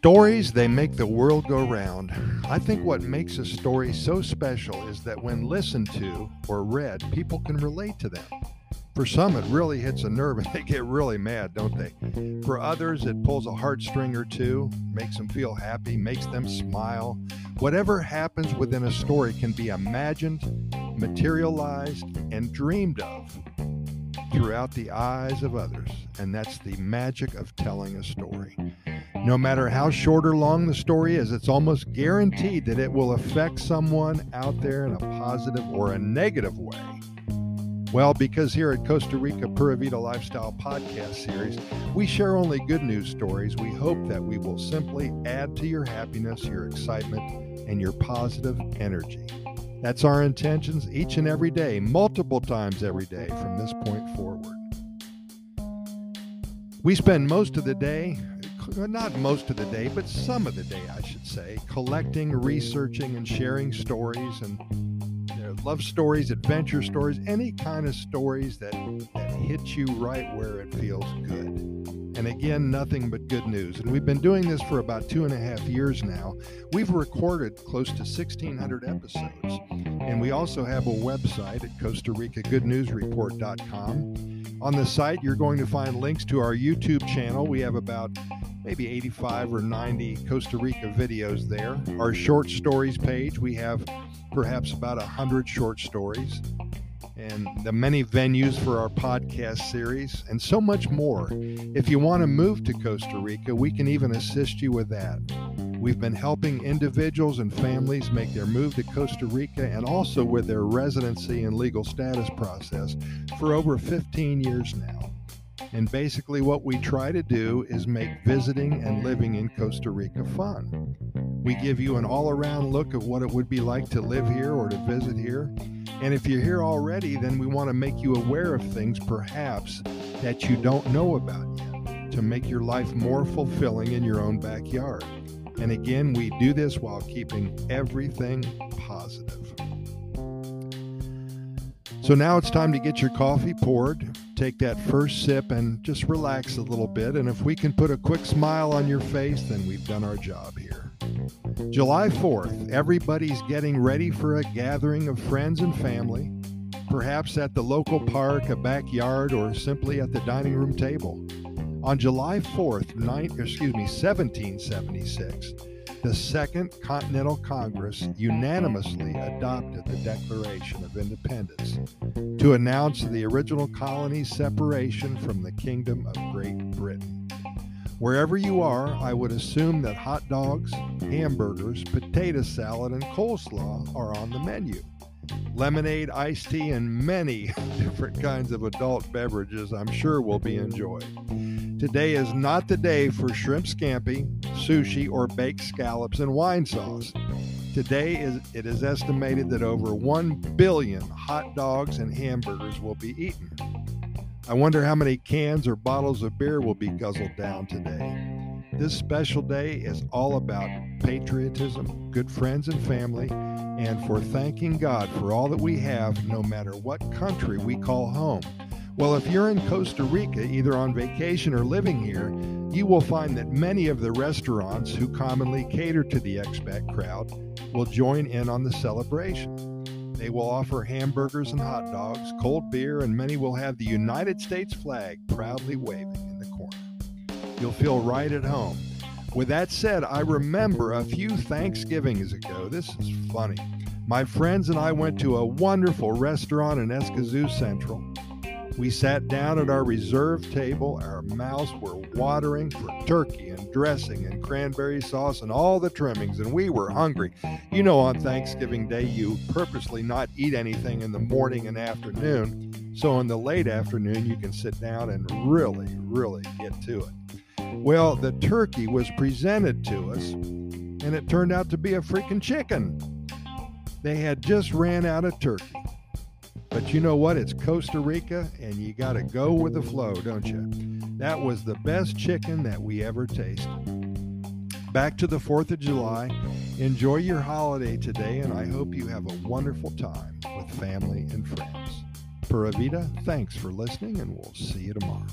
Stories, they make the world go round. I think what makes a story so special is that when listened to or read, people can relate to them. For some, it really hits a nerve and they get really mad, don't they? For others, it pulls a heartstring or two, makes them feel happy, makes them smile. Whatever happens within a story can be imagined, materialized, and dreamed of throughout the eyes of others. And that's the magic of telling a story. No matter how short or long the story is, it's almost guaranteed that it will affect someone out there in a positive or a negative way. Well, because here at Costa Rica Pura Vida Lifestyle Podcast Series, we share only good news stories. We hope that we will simply add to your happiness, your excitement, and your positive energy. That's our intentions each and every day, multiple times every day from this point forward. We spend most of the day, not most of the day, but some of the day, I should say, collecting, researching, and sharing stories and love stories, adventure stories, any kind of stories that hit you right where it feels good. And again, nothing but good news. And we've been doing this for about 2.5 years now. We've recorded close to 1,600 episodes. And we also have a website at CostaRicaGoodNewsReport.com. On the site, you're going to find links to our YouTube channel. We have about maybe 85 or 90 Costa Rica videos there. Our short stories page, we have perhaps about 100 short stories, and the many venues for our podcast series, and so much more. If you want to move to Costa Rica, we can even assist you with that. We've been helping individuals and families make their move to Costa Rica and also with their residency and legal status process for over 15 years now. And basically what we try to do is make visiting and living in Costa Rica fun. We give you an all-around look of what it would be like to live here or to visit here. And if you're here already, then we want to make you aware of things perhaps that you don't know about yet to make your life more fulfilling in your own backyard. And again, we do this while keeping everything positive. So now it's time to get your coffee poured, take that first sip, and just relax a little bit. And if we can put a quick smile on your face, then we've done our job here. July 4th, everybody's getting ready for a gathering of friends and family, perhaps at the local park, a backyard, or simply at the dining room table. On July 4th, 1776, the Second Continental Congress unanimously adopted the Declaration of Independence to announce the original colony's separation from the Kingdom of Great Britain. Wherever you are, I would assume that hot dogs, hamburgers, potato salad, and coleslaw are on the menu. Lemonade, iced tea, and many different kinds of adult beverages I'm sure will be enjoyed. Today is not the day for shrimp scampi, sushi, or baked scallops and wine sauce. Today, it is estimated that over 1 billion hot dogs and hamburgers will be eaten. I wonder how many cans or bottles of beer will be guzzled down today. This special day is all about patriotism, good friends and family, and for thanking God for all that we have, no matter what country we call home. Well, if you're in Costa Rica, either on vacation or living here, you will find that many of the restaurants who commonly cater to the expat crowd will join in on the celebration. They will offer hamburgers and hot dogs, cold beer, and many will have the United States flag proudly waving in the corner. You'll feel right at home. With that said, I remember a few Thanksgivings ago, this is funny, my friends and I went to a wonderful restaurant in Escazú Central. We sat down at our reserved table, our mouths were watering for turkey and dressing and cranberry sauce and all the trimmings, and we were hungry. You know, on Thanksgiving Day, you purposely not eat anything in the morning and afternoon, so in the late afternoon, you can sit down and really, really get to it. Well, the turkey was presented to us, and it turned out to be a freaking chicken. They had just ran out of turkey. But you know what? It's Costa Rica, and you got to go with the flow, don't you? That was the best chicken that we ever tasted. Back to the 4th of July. Enjoy your holiday today, and I hope you have a wonderful time with family and friends. Pura Vida, thanks for listening, and we'll see you tomorrow.